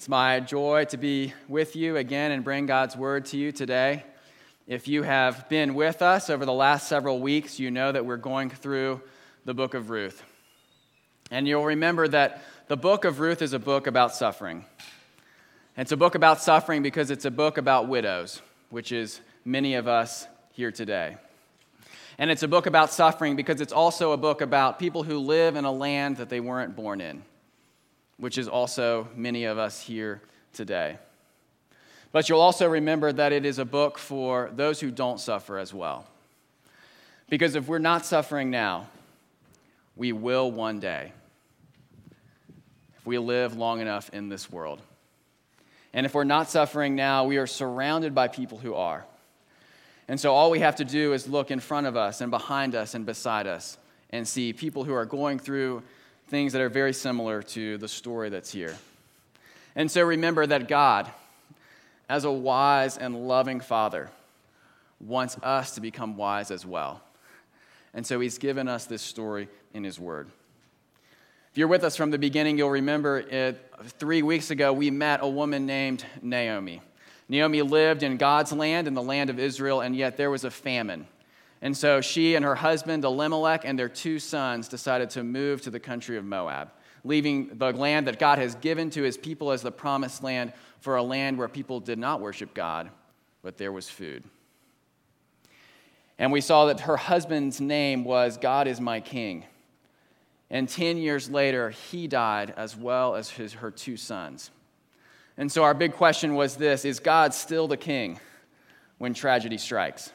It's my joy to be with you again and bring God's word to you today. If you have been with us over the last several weeks, you know that we're going through the book of Ruth. And you'll remember that the book of Ruth is a book about suffering. It's a book about suffering because it's a book about widows, which is many of us here today. And it's a book about suffering because it's also a book about people who live in a land that they weren't born in, which is also many of us here today. But you'll also remember that it is a book for those who don't suffer as well. Because if we're not suffering now, we will one day, if we live long enough in this world. And if we're not suffering now, we are surrounded by people who are. And so all we have to do is look in front of us and behind us and beside us and see people who are going through things that are very similar to the story that's here. And so remember that God, as a wise and loving Father, wants us to become wise as well. And so he's given us this story in his word. If you're with us from the beginning, you'll remember it. 3 weeks ago, we met a woman named Naomi. Naomi lived in God's land, in the land of Israel, and yet there was a famine. And so she and her husband, Elimelech, and their 2 sons decided to move to the country of Moab, leaving the land that God has given to his people as the promised land for a land where people did not worship God, but there was food. And we saw that her husband's name was God is my King. And 10 years later, he died as well as her 2 sons. And so our big question was this: is God still the king when tragedy strikes?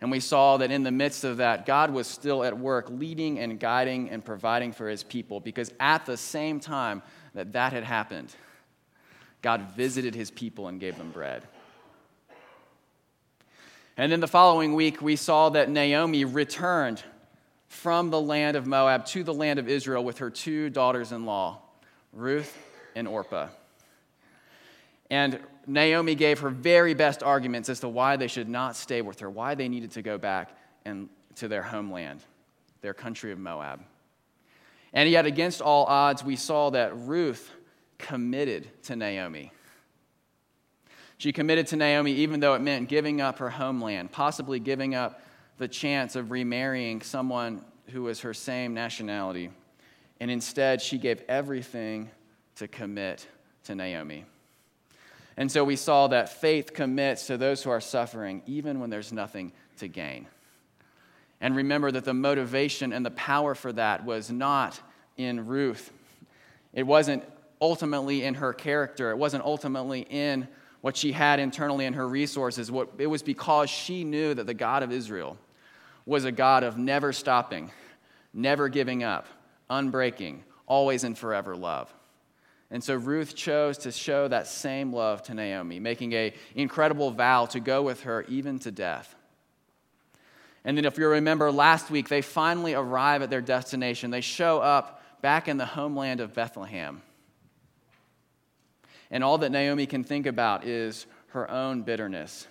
And we saw that in the midst of that, God was still at work leading and guiding and providing for his people, because at the same time that had happened, God visited his people and gave them bread. And then the following week, we saw that Naomi returned from the land of Moab to the land of Israel with her 2 daughters-in-law, Ruth and Orpah. And Naomi gave her very best arguments as to why they should not stay with her, why they needed to go back and to their homeland, their country of Moab. And yet, against all odds, we saw that Ruth committed to Naomi. She committed to Naomi even though it meant giving up her homeland, possibly giving up the chance of remarrying someone who was her same nationality. And instead, she gave everything to commit to Naomi. And so we saw that faith commits to those who are suffering, even when there's nothing to gain. And remember that the motivation and the power for that was not in Ruth. It wasn't ultimately in her character. It wasn't ultimately in what she had internally in her resources. It was because she knew that the God of Israel was a God of never stopping, never giving up, unbreaking, always and forever love. And so Ruth chose to show that same love to Naomi, making an incredible vow to go with her even to death. And then if you remember last week, they finally arrive at their destination. They show up back in the homeland of Bethlehem. And all that Naomi can think about is her own bitterness.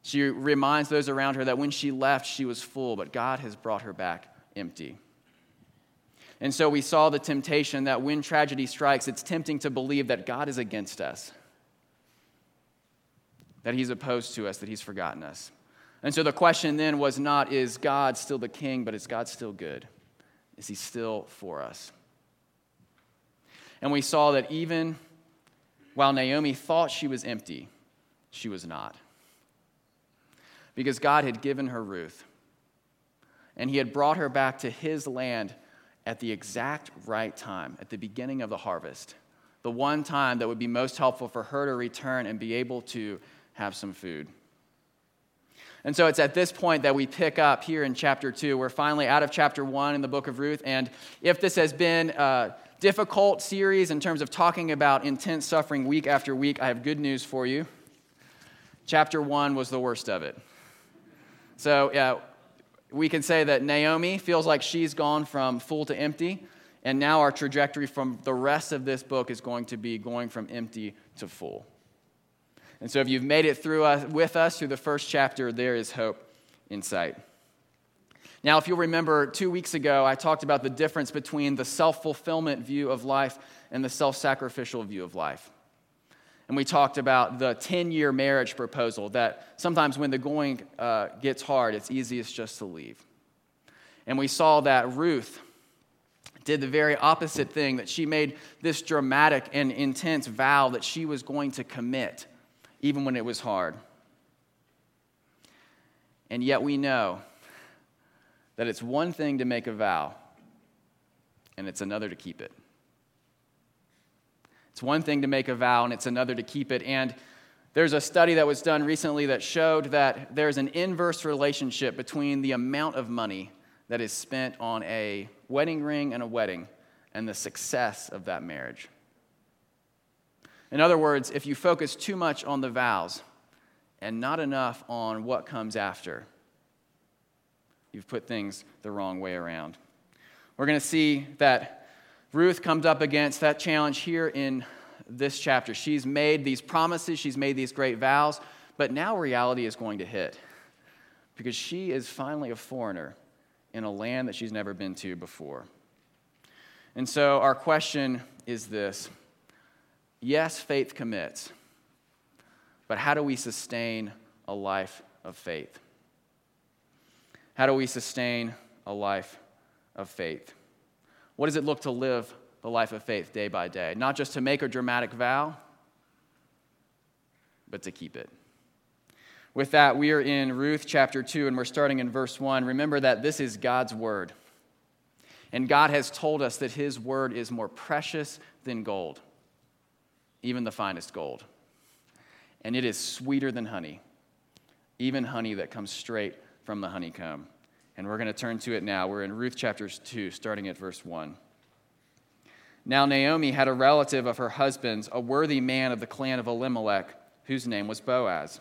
She reminds those around her that when she left, she was full, but God has brought her back empty. And so we saw the temptation that when tragedy strikes, it's tempting to believe that God is against us, that he's opposed to us, that he's forgotten us. And so the question then was not, is God still the king, but is God still good? Is he still for us? And we saw that even while Naomi thought she was empty, she was not. Because God had given her Ruth, and he had brought her back to his land at the exact right time, at the beginning of the harvest, the one time that would be most helpful for her to return and be able to have some food. And so it's at this point that we pick up here in chapter 2. We're finally out of chapter 1 in the book of Ruth, and if this has been a difficult series in terms of talking about intense suffering week after week, I have good news for you. Chapter 1 was the worst of it. So, we can say that Naomi feels like she's gone from full to empty, and now our trajectory from the rest of this book is going to be going from empty to full. And so if you've made it through with us through the first chapter, there is hope in sight. Now, if you'll remember, 2 weeks ago, I talked about the difference between the self-fulfillment view of life and the self-sacrificial view of life. And we talked about the 10-year marriage proposal that sometimes when the going gets hard, it's easiest just to leave. And we saw that Ruth did the very opposite thing, that she made this dramatic and intense vow that she was going to commit, even when it was hard. And yet we know that it's one thing to make a vow, and it's another to keep it. It's one thing to make a vow, and it's another to keep it. And there's a study that was done recently that showed that there's an inverse relationship between the amount of money that is spent on a wedding ring and a wedding and the success of that marriage. In other words, if you focus too much on the vows and not enough on what comes after, you've put things the wrong way around. We're going to see that Ruth comes up against that challenge here in this chapter. She's made these promises, she's made these great vows, but now reality is going to hit because she is finally a foreigner in a land that she's never been to before. And so our question is this: yes, faith commits, but how do we sustain a life of faith? How do we sustain a life of faith? What does it look to live the life of faith day by day? Not just to make a dramatic vow, but to keep it. With that, we are in Ruth chapter 2, and we're starting in verse 1. Remember that this is God's word. And God has told us that his word is more precious than gold, even the finest gold. And it is sweeter than honey, even honey that comes straight from the honeycomb. And we're going to turn to it now. We're in Ruth chapter 2, starting at verse 1. Now Naomi had a relative of her husband's, a worthy man of the clan of Elimelech, whose name was Boaz.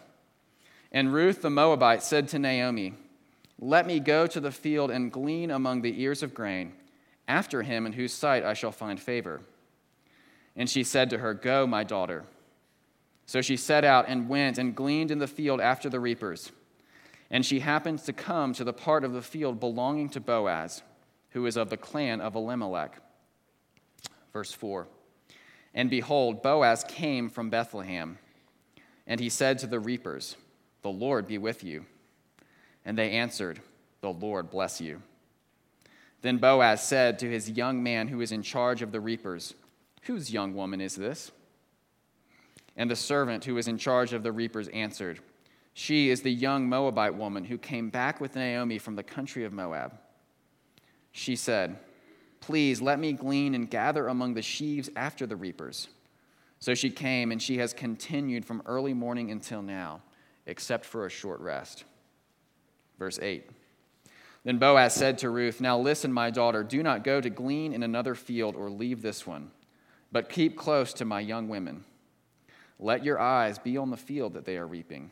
And Ruth the Moabite said to Naomi, "Let me go to the field and glean among the ears of grain, after him in whose sight I shall find favor." And she said to her, "Go, my daughter." So she set out and went and gleaned in the field after the reapers. And she happened to come to the part of the field belonging to Boaz, who is of the clan of Elimelech. Verse 4, and behold, Boaz came from Bethlehem, and he said to the reapers, "The Lord be with you." And they answered, "The Lord bless you." Then Boaz said to his young man who is in charge of the reapers, "Whose young woman is this?" And the servant who was in charge of the reapers answered, "She is the young Moabite woman who came back with Naomi from the country of Moab." She said, "Please let me glean and gather among the sheaves after the reapers." So she came, and she has continued from early morning until now, except for a short rest. Verse 8. Then Boaz said to Ruth, "Now listen, my daughter, do not go to glean in another field or leave this one, but keep close to my young women. Let your eyes be on the field that they are reaping,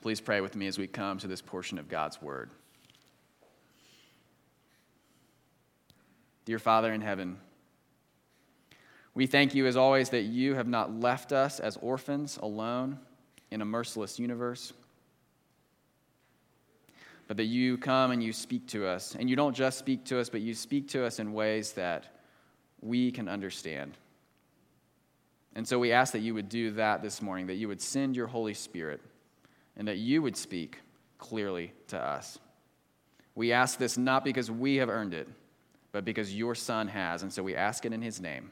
Please pray with me as we come to this portion of God's word. Dear Father in heaven, we thank you as always that you have not left us as orphans alone in a merciless universe, but that you come and you speak to us. And you don't just speak to us, but you speak to us in ways that we can understand. And so we ask that you would do that this morning, that you would send your Holy Spirit, and that you would speak clearly to us. We ask this not because we have earned it, but because your Son has. And so we ask it in his name.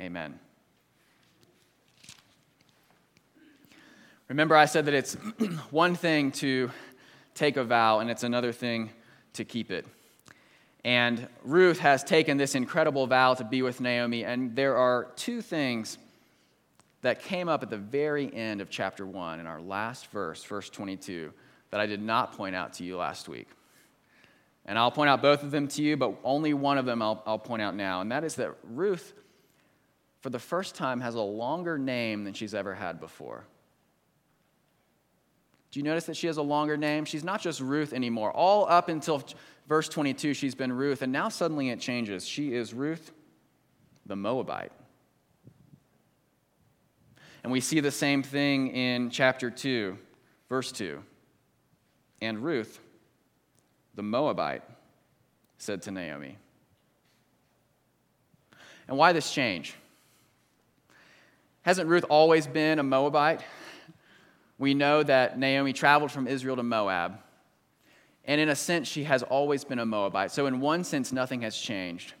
Amen. Remember, I said that it's one thing to take a vow, and it's another thing to keep it. And Ruth has taken this incredible vow to be with Naomi, and there are two things that came up at the very end of chapter 1 in our last verse, verse 22, that I did not point out to you last week. And I'll point out both of them to you, but only one of them I'll point out now, and that is that Ruth, for the first time, has a longer name than she's ever had before. Do you notice that she has a longer name? She's not just Ruth anymore. All up until verse 22, she's been Ruth, and now suddenly it changes. She is Ruth the Moabite. And we see the same thing in chapter 2, verse 2. And Ruth, the Moabite, said to Naomi. And why this change? Hasn't Ruth always been a Moabite? We know that Naomi traveled from Israel to Moab. And in a sense, she has always been a Moabite. So in one sense, nothing has changed.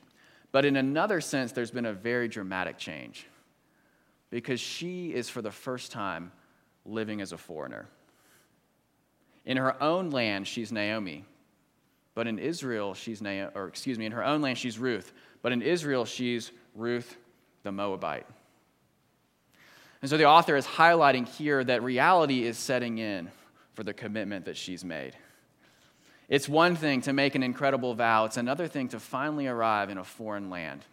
But in another sense, there's been a very dramatic change, because she is for the first time living as a foreigner. In her own land, she's Naomi, but in Israel, in her own land, she's Ruth, but in Israel, she's Ruth the Moabite. And so the author is highlighting here that reality is setting in for the commitment that she's made. It's one thing to make an incredible vow. It's another thing to finally arrive in a foreign land.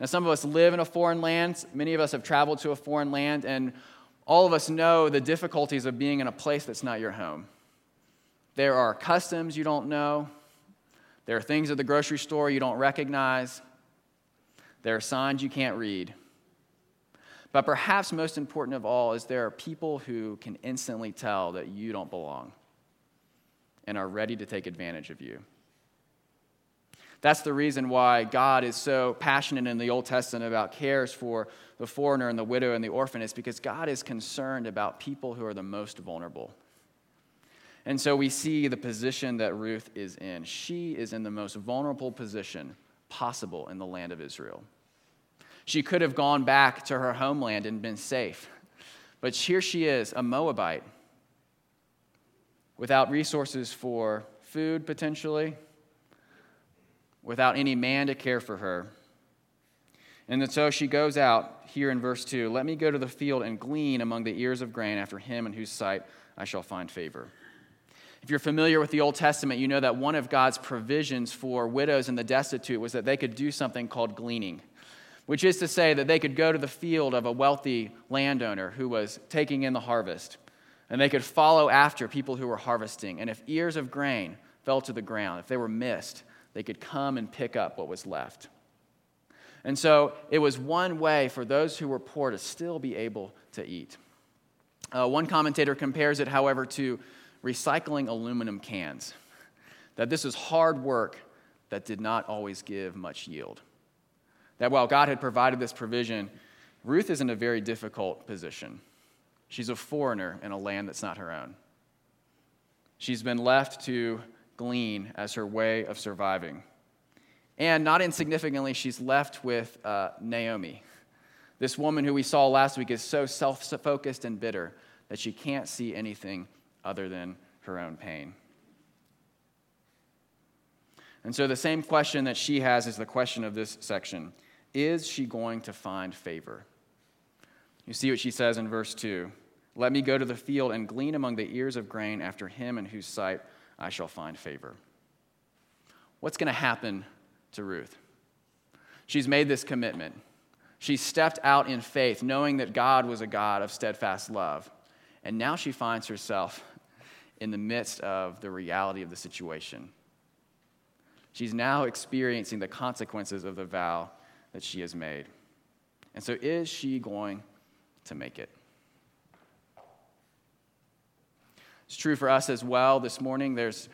Now, some of us live in a foreign land. Many of us have traveled to a foreign land, and all of us know the difficulties of being in a place that's not your home. There are customs you don't know. There are things at the grocery store you don't recognize. There are signs you can't read. But perhaps most important of all is there are people who can instantly tell that you don't belong and are ready to take advantage of you. That's the reason why God is so passionate in the Old Testament about cares for the foreigner and the widow and the orphan, is because God is concerned about people who are the most vulnerable. And so we see the position that Ruth is in. She is in the most vulnerable position possible in the land of Israel. She could have gone back to her homeland and been safe, but here she is, a Moabite, without resources for food potentially, without any man to care for her. And so she goes out here in verse 2, "Let me go to the field and glean among the ears of grain after him in whose sight I shall find favor." If you're familiar with the Old Testament, you know that one of God's provisions for widows and the destitute was that they could do something called gleaning, which is to say that they could go to the field of a wealthy landowner who was taking in the harvest, and they could follow after people who were harvesting. And if ears of grain fell to the ground, if they were missed, they could come and pick up what was left. And so it was one way for those who were poor to still be able to eat. One commentator compares it, however, to recycling aluminum cans, that this is hard work that did not always give much yield. That while God had provided this provision, Ruth is in a very difficult position. She's a foreigner in a land that's not her own. She's been left to glean as her way of surviving. And not insignificantly, she's left with Naomi. This woman who we saw last week is so self-focused and bitter that she can't see anything other than her own pain. And so the same question that she has is the question of this section. Is she going to find favor? You see what she says in verse 2. "Let me go to the field and glean among the ears of grain after him in whose sight I shall find favor." What's going to happen to Ruth? She's made this commitment. She stepped out in faith, knowing that God was a God of steadfast love. And now she finds herself in the midst of the reality of the situation. She's now experiencing the consequences of the vow that she has made. And so is she going to make it? It's true for us as well this morning. There's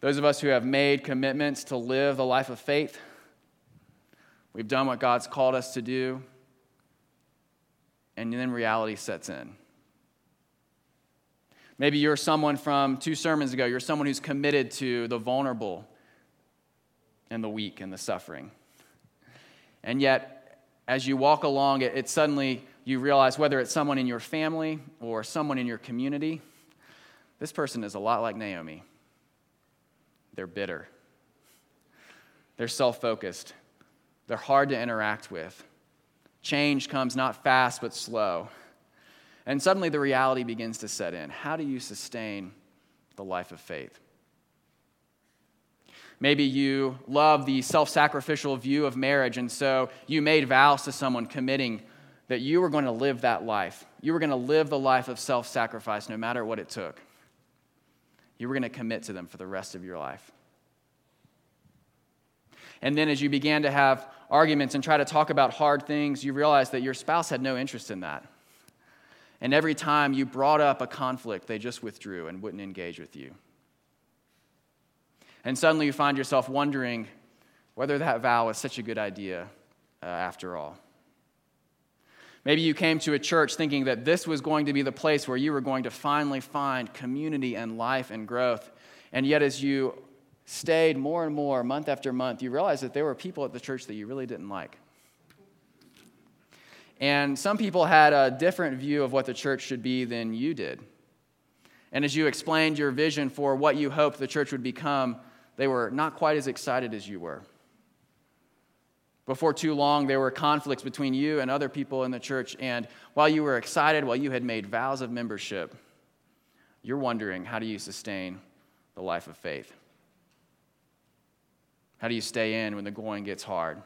those of us who have made commitments to live the life of faith. We've done what God's called us to do, and then reality sets in. Maybe you're someone from 2 sermons ago. You're someone who's committed to the vulnerable and the weak and the suffering. And yet, as you walk along, it suddenly you realize, whether it's someone in your family or someone in your community, this person is a lot like Naomi. They're bitter. They're self-focused. They're hard to interact with. Change comes not fast but slow. And suddenly the reality begins to set in. How do you sustain the life of faith? Maybe you love the self-sacrificial view of marriage, and so you made vows to someone committing that you were going to live that life. You were going to live the life of self-sacrifice no matter what it took. You were going to commit to them for the rest of your life. And then as you began to have arguments and try to talk about hard things, you realized that your spouse had no interest in that. And every time you brought up a conflict, they just withdrew and wouldn't engage with you. And suddenly you find yourself wondering whether that vow is such a good idea after all. Maybe you came to a church thinking that this was going to be the place where you were going to finally find community and life and growth. And yet as you stayed more and more, month after month, you realized that there were people at the church that you really didn't like. And some people had a different view of what the church should be than you did. And as you explained your vision for what you hoped the church would become, they were not quite as excited as you were. Before too long, there were conflicts between you and other people in the church, and while you were excited, while you had made vows of membership, you're wondering, how do you sustain the life of faith? How do you stay in when the going gets hard?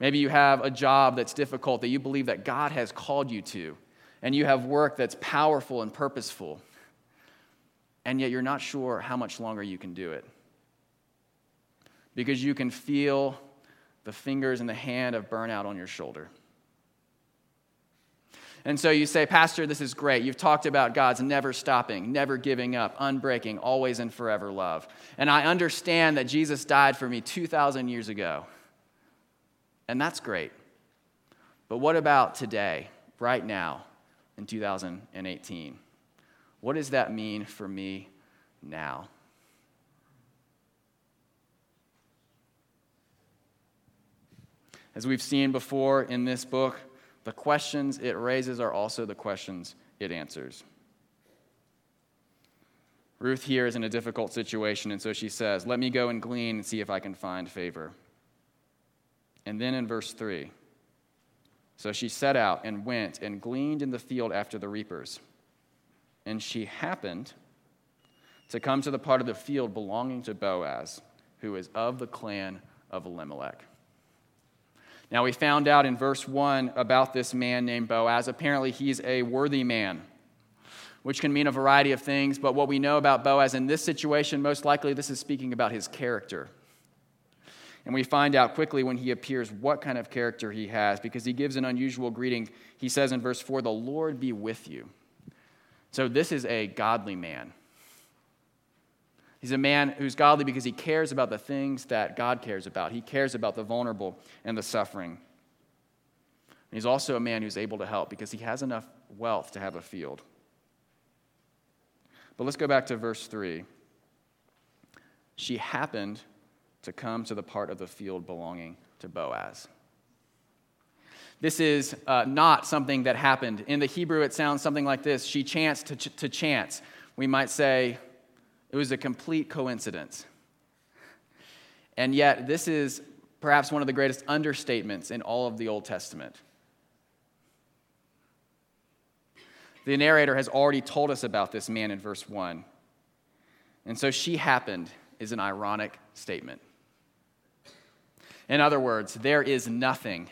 Maybe you have a job that's difficult that you believe that God has called you to, and you have work that's powerful and purposeful, and yet you're not sure how much longer you can do it. Because you can feel the fingers and the hand of burnout on your shoulder. And so you say, Pastor, this is great. You've talked about God's never stopping, never giving up, unbreaking, always and forever love. And I understand that Jesus died for me 2,000 years ago. And that's great. But what about today, right now, in 2018? What does that mean for me now? As we've seen before in this book, the questions it raises are also the questions it answers. Ruth here is in a difficult situation, and so she says, let me go and glean and see if I can find favor. And then in verse 3, so she set out and went and gleaned in the field after the reapers. And she happened to come to the part of the field belonging to Boaz, who is of the clan of Elimelech. Now, we found out in verse 1 about this man named Boaz. Apparently, he's a worthy man, which can mean a variety of things. But what we know about Boaz in this situation, most likely this is speaking about his character. And we find out quickly when he appears what kind of character he has, because he gives an unusual greeting. He says in verse 4, the Lord be with you. So this is a godly man. He's a man who's godly because he cares about the things that God cares about. He cares about the vulnerable and the suffering. And he's also a man who's able to help because he has enough wealth to have a field. But let's go back to verse 3. She happened to come to the part of the field belonging to Boaz. This is not something that happened. In the Hebrew, it sounds something like this. She chanced to chance. We might say, it was a complete coincidence. And yet, this is perhaps one of the greatest understatements in all of the Old Testament. The narrator has already told us about this man in verse 1. And so, she happened is an ironic statement. In other words, there is nothing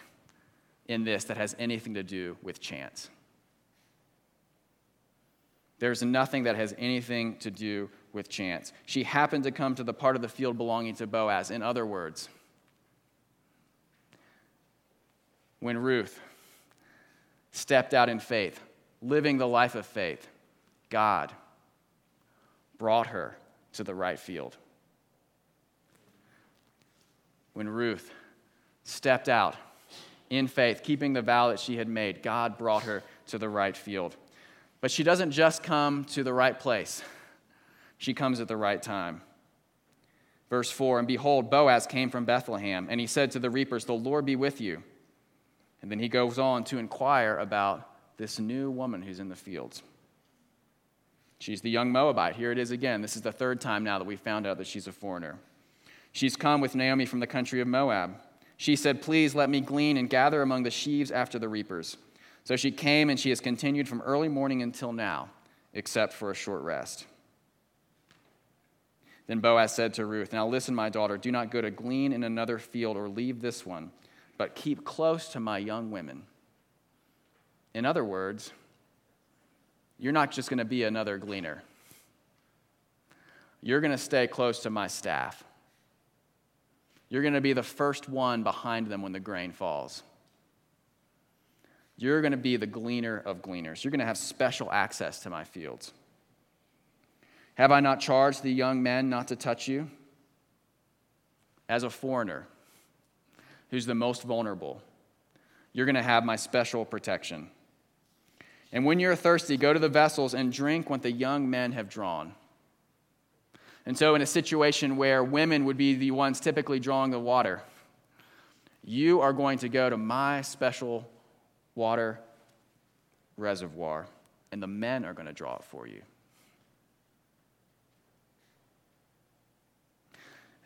in this that has anything to do with chance. There's nothing that has anything to do with chance. She happened to come to the part of the field belonging to Boaz. In other words, when Ruth stepped out in faith, living the life of faith, God brought her to the right field. When Ruth stepped out in faith, keeping the vow that she had made, God brought her to the right field. But she doesn't just come to the right place. She comes at the right time. Verse 4, and behold, Boaz came from Bethlehem, and he said to the reapers, the Lord be with you. And then he goes on to inquire about this new woman who's in the fields. She's the young Moabite. Here it is again. This is the third time now that we found out that she's a foreigner. She's come with Naomi from the country of Moab. She said, please let me glean and gather among the sheaves after the reapers. So she came, and she has continued from early morning until now, except for a short rest. Then Boaz said to Ruth, now listen, my daughter, do not go to glean in another field or leave this one, but keep close to my young women. In other words, you're not just going to be another gleaner. You're going to stay close to my staff. You're going to be the first one behind them when the grain falls. You're going to be the gleaner of gleaners. You're going to have special access to my fields. Have I not charged the young men not to touch you? As a foreigner who's the most vulnerable, you're going to have my special protection. And when you're thirsty, go to the vessels and drink what the young men have drawn. And so in a situation where women would be the ones typically drawing the water, you are going to go to my special water reservoir, and the men are going to draw it for you.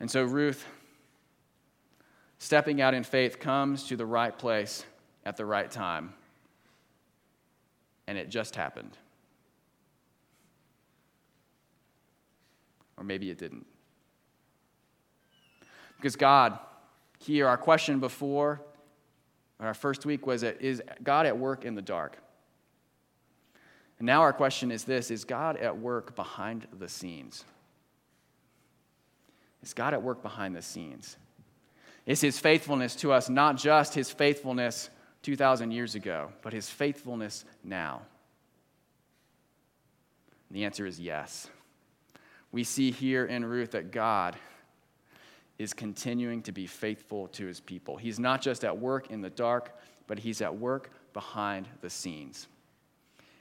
And so Ruth, stepping out in faith, comes to the right place at the right time. And it just happened. Or maybe it didn't. Because God, here, our question before, our first week was, is God at work in the dark? And now our question is this, is God at work behind the scenes? Is God at work behind the scenes? Is his faithfulness to us not just his faithfulness 2,000 years ago, but his faithfulness now? And the answer is yes. We see here in Ruth that God is continuing to be faithful to his people. He's not just at work in the dark, but he's at work behind the scenes.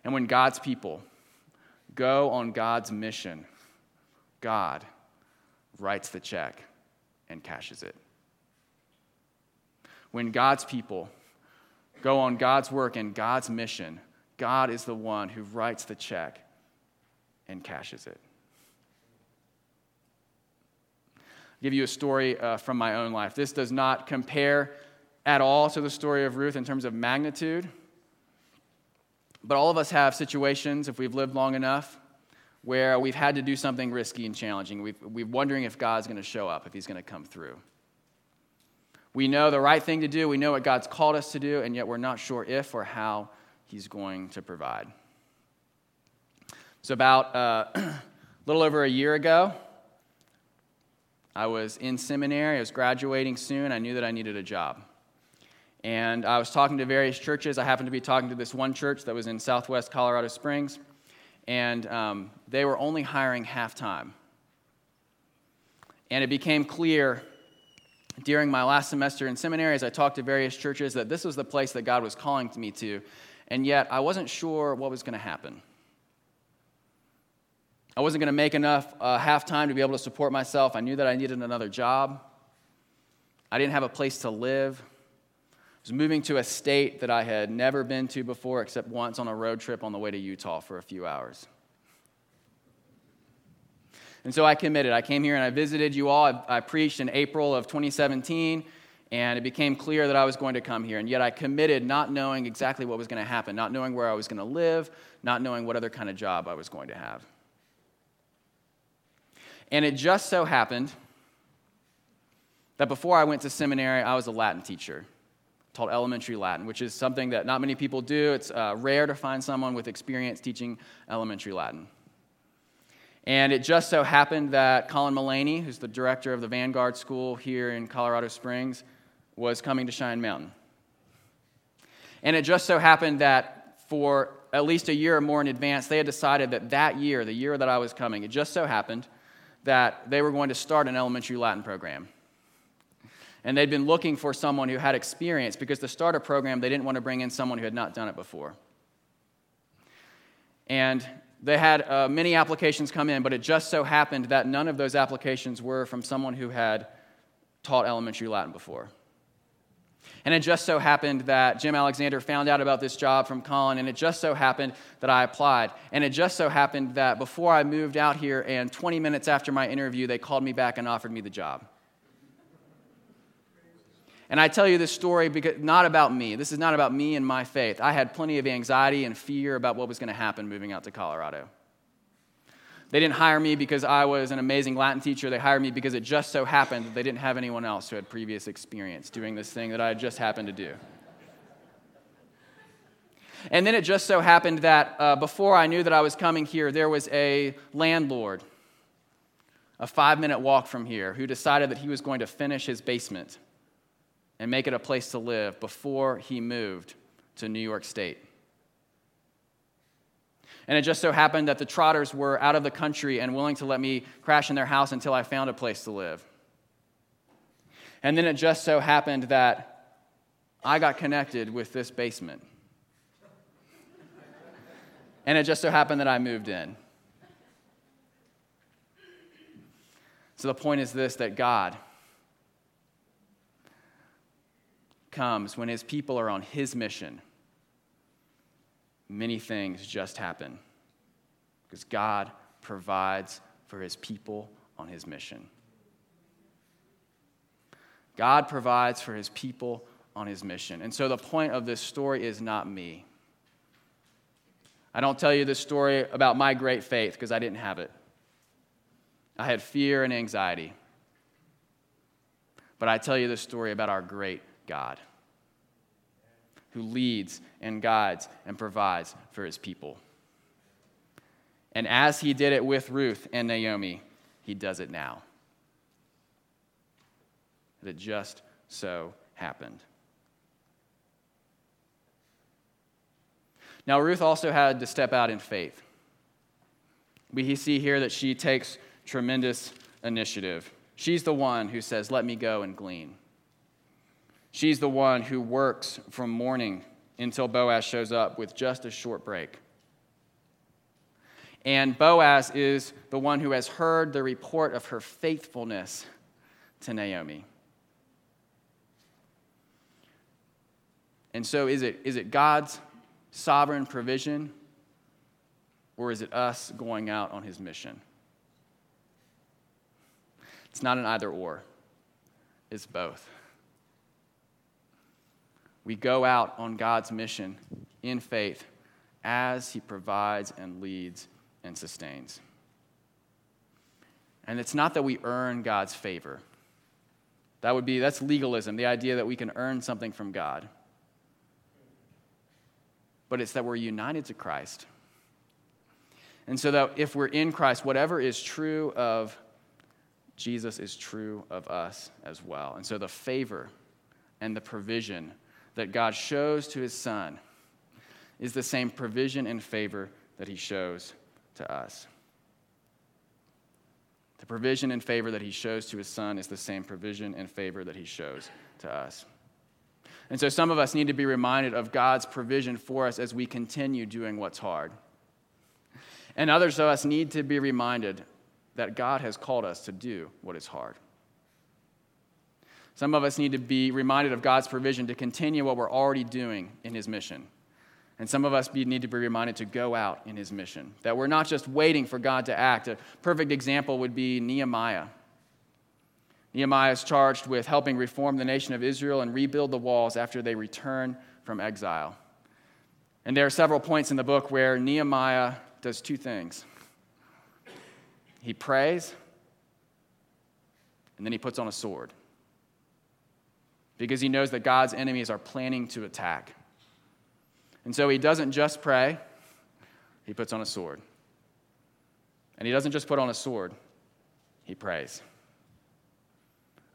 And when God's people go on God's mission, God writes the check and cashes it. When God's people go on God's work and God's mission, God is the one who writes the check and cashes it. I'll give you a story from my own life. This does not compare at all to the story of Ruth in terms of magnitude, but all of us have situations, if we've lived long enough, where we've had to do something risky and challenging. We're wondering if God's going to show up, if he's going to come through. We know the right thing to do, we know what God's called us to do, and yet we're not sure if or how he's going to provide. So about a little over a year ago, I was in seminary, I was graduating soon, I knew that I needed a job. And I was talking to various churches. I happened to be talking to this one church that was in southwest Colorado Springs, and they were only hiring half-time. And it became clear during my last semester in seminary, as I talked to various churches, that this was the place that God was calling me to, and yet I wasn't sure what was going to happen. I wasn't going to make enough half-time to be able to support myself. I knew that I needed another job. I didn't have a place to live. I was moving to a state that I had never been to before, except once on a road trip on the way to Utah for a few hours. And so I committed. I came here and I visited you all. I preached in April of 2017, and it became clear that I was going to come here. And yet I committed, not knowing exactly what was going to happen, not knowing where I was going to live, not knowing what other kind of job I was going to have. And it just so happened that before I went to seminary, I was a Latin teacher, taught elementary Latin, which is something that not many people do. It's rare to find someone with experience teaching elementary Latin. And it just so happened that Colin Mulaney, who's the director of the Vanguard School here in Colorado Springs, was coming to Shine Mountain. And it just so happened that for at least a year or more in advance, they had decided that year, the year that I was coming, it just so happened that they were going to start an elementary Latin program. And they'd been looking for someone who had experience, because to start a program, they didn't want to bring in someone who had not done it before. And They had many applications come in, but it just so happened that none of those applications were from someone who had taught elementary Latin before. And it just so happened that Jim Alexander found out about this job from Colin, and it just so happened that I applied. And it just so happened that before I moved out here and 20 minutes after my interview, they called me back and offered me the job. And I tell you this story because not about me. This is not about me and my faith. I had plenty of anxiety and fear about what was going to happen moving out to Colorado. They didn't hire me because I was an amazing Latin teacher. They hired me because it just so happened that they didn't have anyone else who had previous experience doing this thing that I had just happened to do. And then it just so happened that before I knew that I was coming here, there was a landlord, a 5-minute walk from here, who decided that he was going to finish his basement and make it a place to live before he moved to New York State. And it just so happened that the Trotters were out of the country and willing to let me crash in their house until I found a place to live. And then it just so happened that I got connected with this basement. And it just so happened that I moved in. So the point is this, that God comes when his people are on his mission. Many things just happen because God provides for his people on his mission. God provides for his people on his mission. And so the point of this story is not me. I don't tell you this story about my great faith because I didn't have it. I had fear and anxiety. But I tell you this story about our great God, who leads and guides and provides for his people. And as he did it with Ruth and Naomi, he does it now. It just so happened. Now, Ruth also had to step out in faith. We see here that she takes tremendous initiative. She's the one who says, "Let me go and glean." She's the one who works from morning until Boaz shows up with just a short break. And Boaz is the one who has heard the report of her faithfulness to Naomi. And so is it God's sovereign provision, or is it us going out on his mission? It's not an either or. It's both. We go out on God's mission in faith as he provides and leads and sustains. And it's not that we earn God's favor. That's legalism, the idea that we can earn something from God. But it's that we're united to Christ. And so that if we're in Christ, whatever is true of Jesus is true of us as well. And so the favor and the provision that God shows to his son is the same provision and favor that he shows to us. The provision and favor that he shows to his son is the same provision and favor that he shows to us. And so some of us need to be reminded of God's provision for us as we continue doing what's hard. And others of us need to be reminded that God has called us to do what is hard. Some of us need to be reminded of God's provision to continue what we're already doing in his mission. And some of us need to be reminded to go out in his mission, that we're not just waiting for God to act. A perfect example would be Nehemiah. Nehemiah is charged with helping reform the nation of Israel and rebuild the walls after they return from exile. And there are several points in the book where Nehemiah does two things. He prays, and then he puts on a sword, because he knows that God's enemies are planning to attack. And so he doesn't just pray, he puts on a sword. And he doesn't just put on a sword, he prays.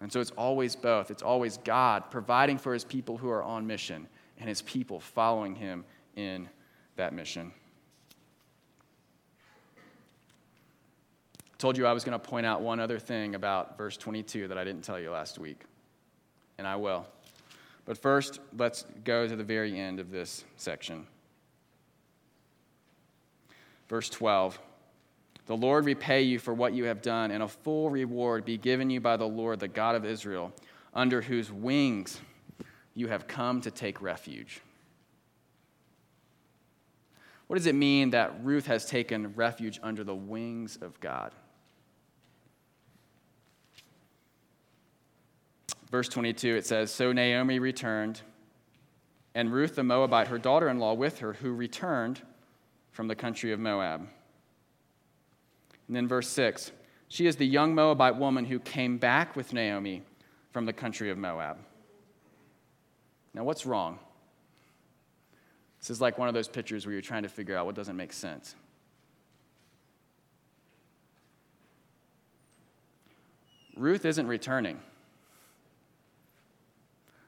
And so it's always both. It's always God providing for his people who are on mission and his people following him in that mission. I told you I was going to point out one other thing about verse 22 that I didn't tell you last week. And I will. But first, let's go to the very end of this section. Verse 12, the Lord repay you for what you have done, and a full reward be given you by the Lord, the God of Israel, under whose wings you have come to take refuge. What does it mean that Ruth has taken refuge under the wings of God? Verse 22, it says, so Naomi returned, and Ruth the Moabite, her daughter-in-law, with her, who returned from the country of Moab. And then verse 6, she is the young Moabite woman who came back with Naomi from the country of Moab. Now, what's wrong? This is like one of those pictures where you're trying to figure out what doesn't make sense. Ruth isn't returning.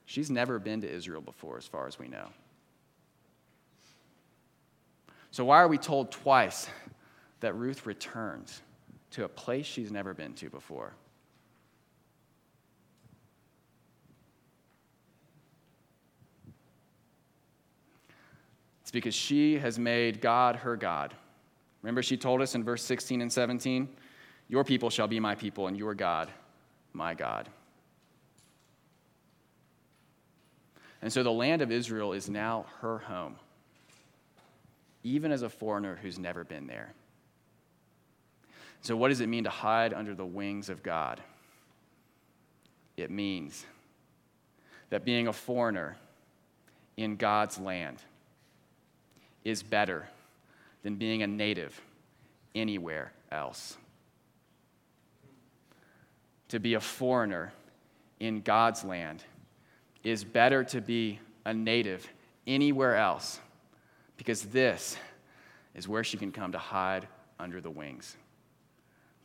She's never been to Israel before, as far as we know. So why are we told twice that Ruth returns to a place she's never been to before? It's because she has made God her God. Remember, she told us in verse 16 and 17, your people shall be my people, and your God, my God. And so the land of Israel is now her home, even as a foreigner who's never been there. So what does it mean to hide under the wings of God? It means that being a foreigner in God's land is better than being a native anywhere else. To be a foreigner in God's land is better to be a native anywhere else, because this is where she can come to hide under the wings.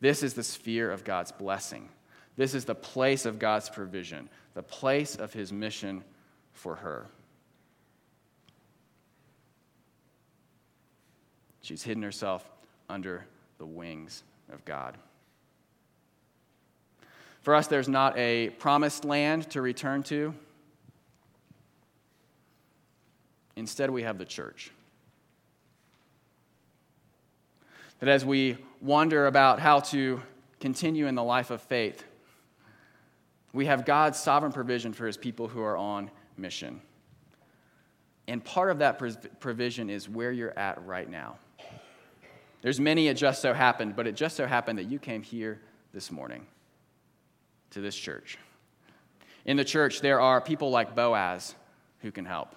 This is the sphere of God's blessing. This is the place of God's provision, the place of his mission for her. She's hidden herself under the wings of God. For us, there's not a promised land to return to. Instead, we have the church. That as we wonder about how to continue in the life of faith, we have God's sovereign provision for his people who are on mission. And part of that provision is where you're at right now. There's many it just so happened, but it just so happened that you came here this morning to this church. In the church, there are people like Boaz who can help.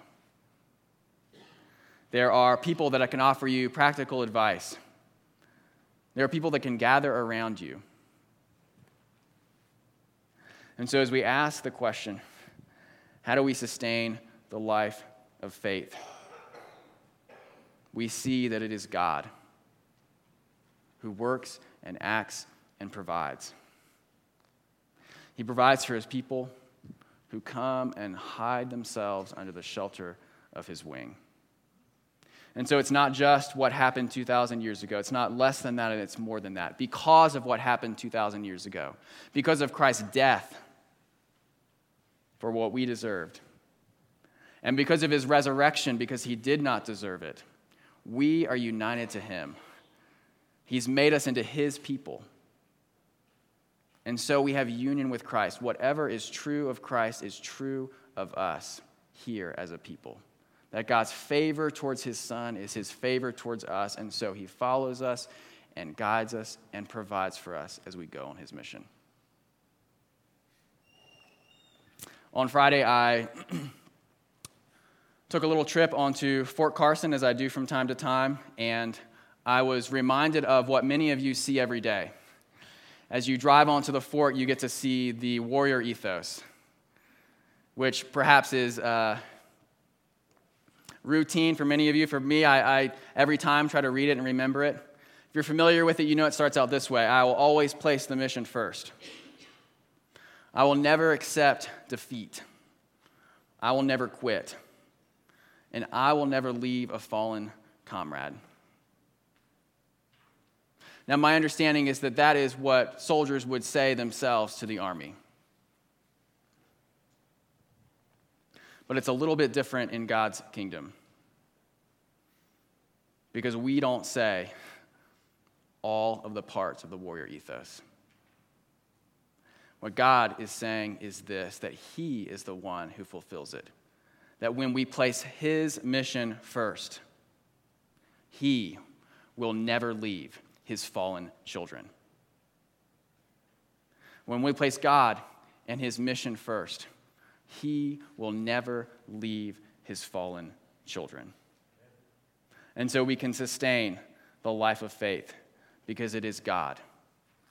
There are people that can offer you practical advice. There are people that can gather around you. And so as we ask the question, how do we sustain the life of faith? We see that it is God who works and acts and provides. He provides for his people who come and hide themselves under the shelter of his wing. And so it's not just what happened 2,000 years ago. It's not less than that, and it's more than that. Because of what happened 2,000 years ago, because of Christ's death for what we deserved, and because of his resurrection, because he did not deserve it, we are united to him. He's made us into his people. And so we have union with Christ. Whatever is true of Christ is true of us here as a people. That God's favor towards his son is his favor towards us, and so he follows us and guides us and provides for us as we go on his mission. On Friday, I took a little trip onto Fort Carson, as I do from time to time, and I was reminded of what many of you see every day. As you drive onto the fort, you get to see the warrior ethos, which perhaps is routine for many of you. For me, I every time try to read it and remember it. If you're familiar with it, you know it starts out this way: I will always place the mission first. I will never accept defeat. I will never quit. And I will never leave a fallen comrade. Now, my understanding is that that is what soldiers would say themselves to the army. But it's a little bit different in God's kingdom, because we don't say, all of the parts of the warrior ethos. What God is saying is this, that he is the one who fulfills it. That when we place his mission first, he will never leave his fallen children. When we place God and his mission first, he will never leave his fallen children. And so we can sustain the life of faith because it is God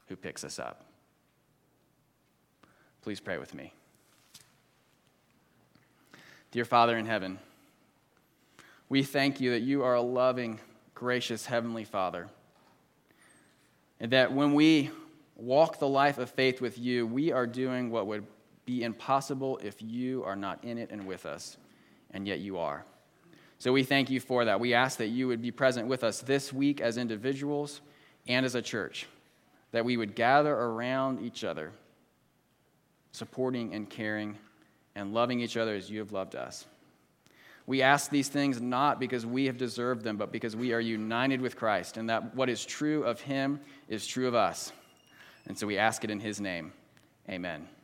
who picks us up. Please pray with me. Dear Father in heaven, we thank you that you are a loving, gracious Heavenly Father, and that when we walk the life of faith with you, we are doing what would be impossible if you are not in it and with us, and yet you are. So we thank you for that. We ask that you would be present with us this week as individuals and as a church, that we would gather around each other, supporting and caring and loving each other as you have loved us. We ask these things not because we have deserved them, but because we are united with Christ, and that what is true of him is true of us. And so we ask it in his name. Amen.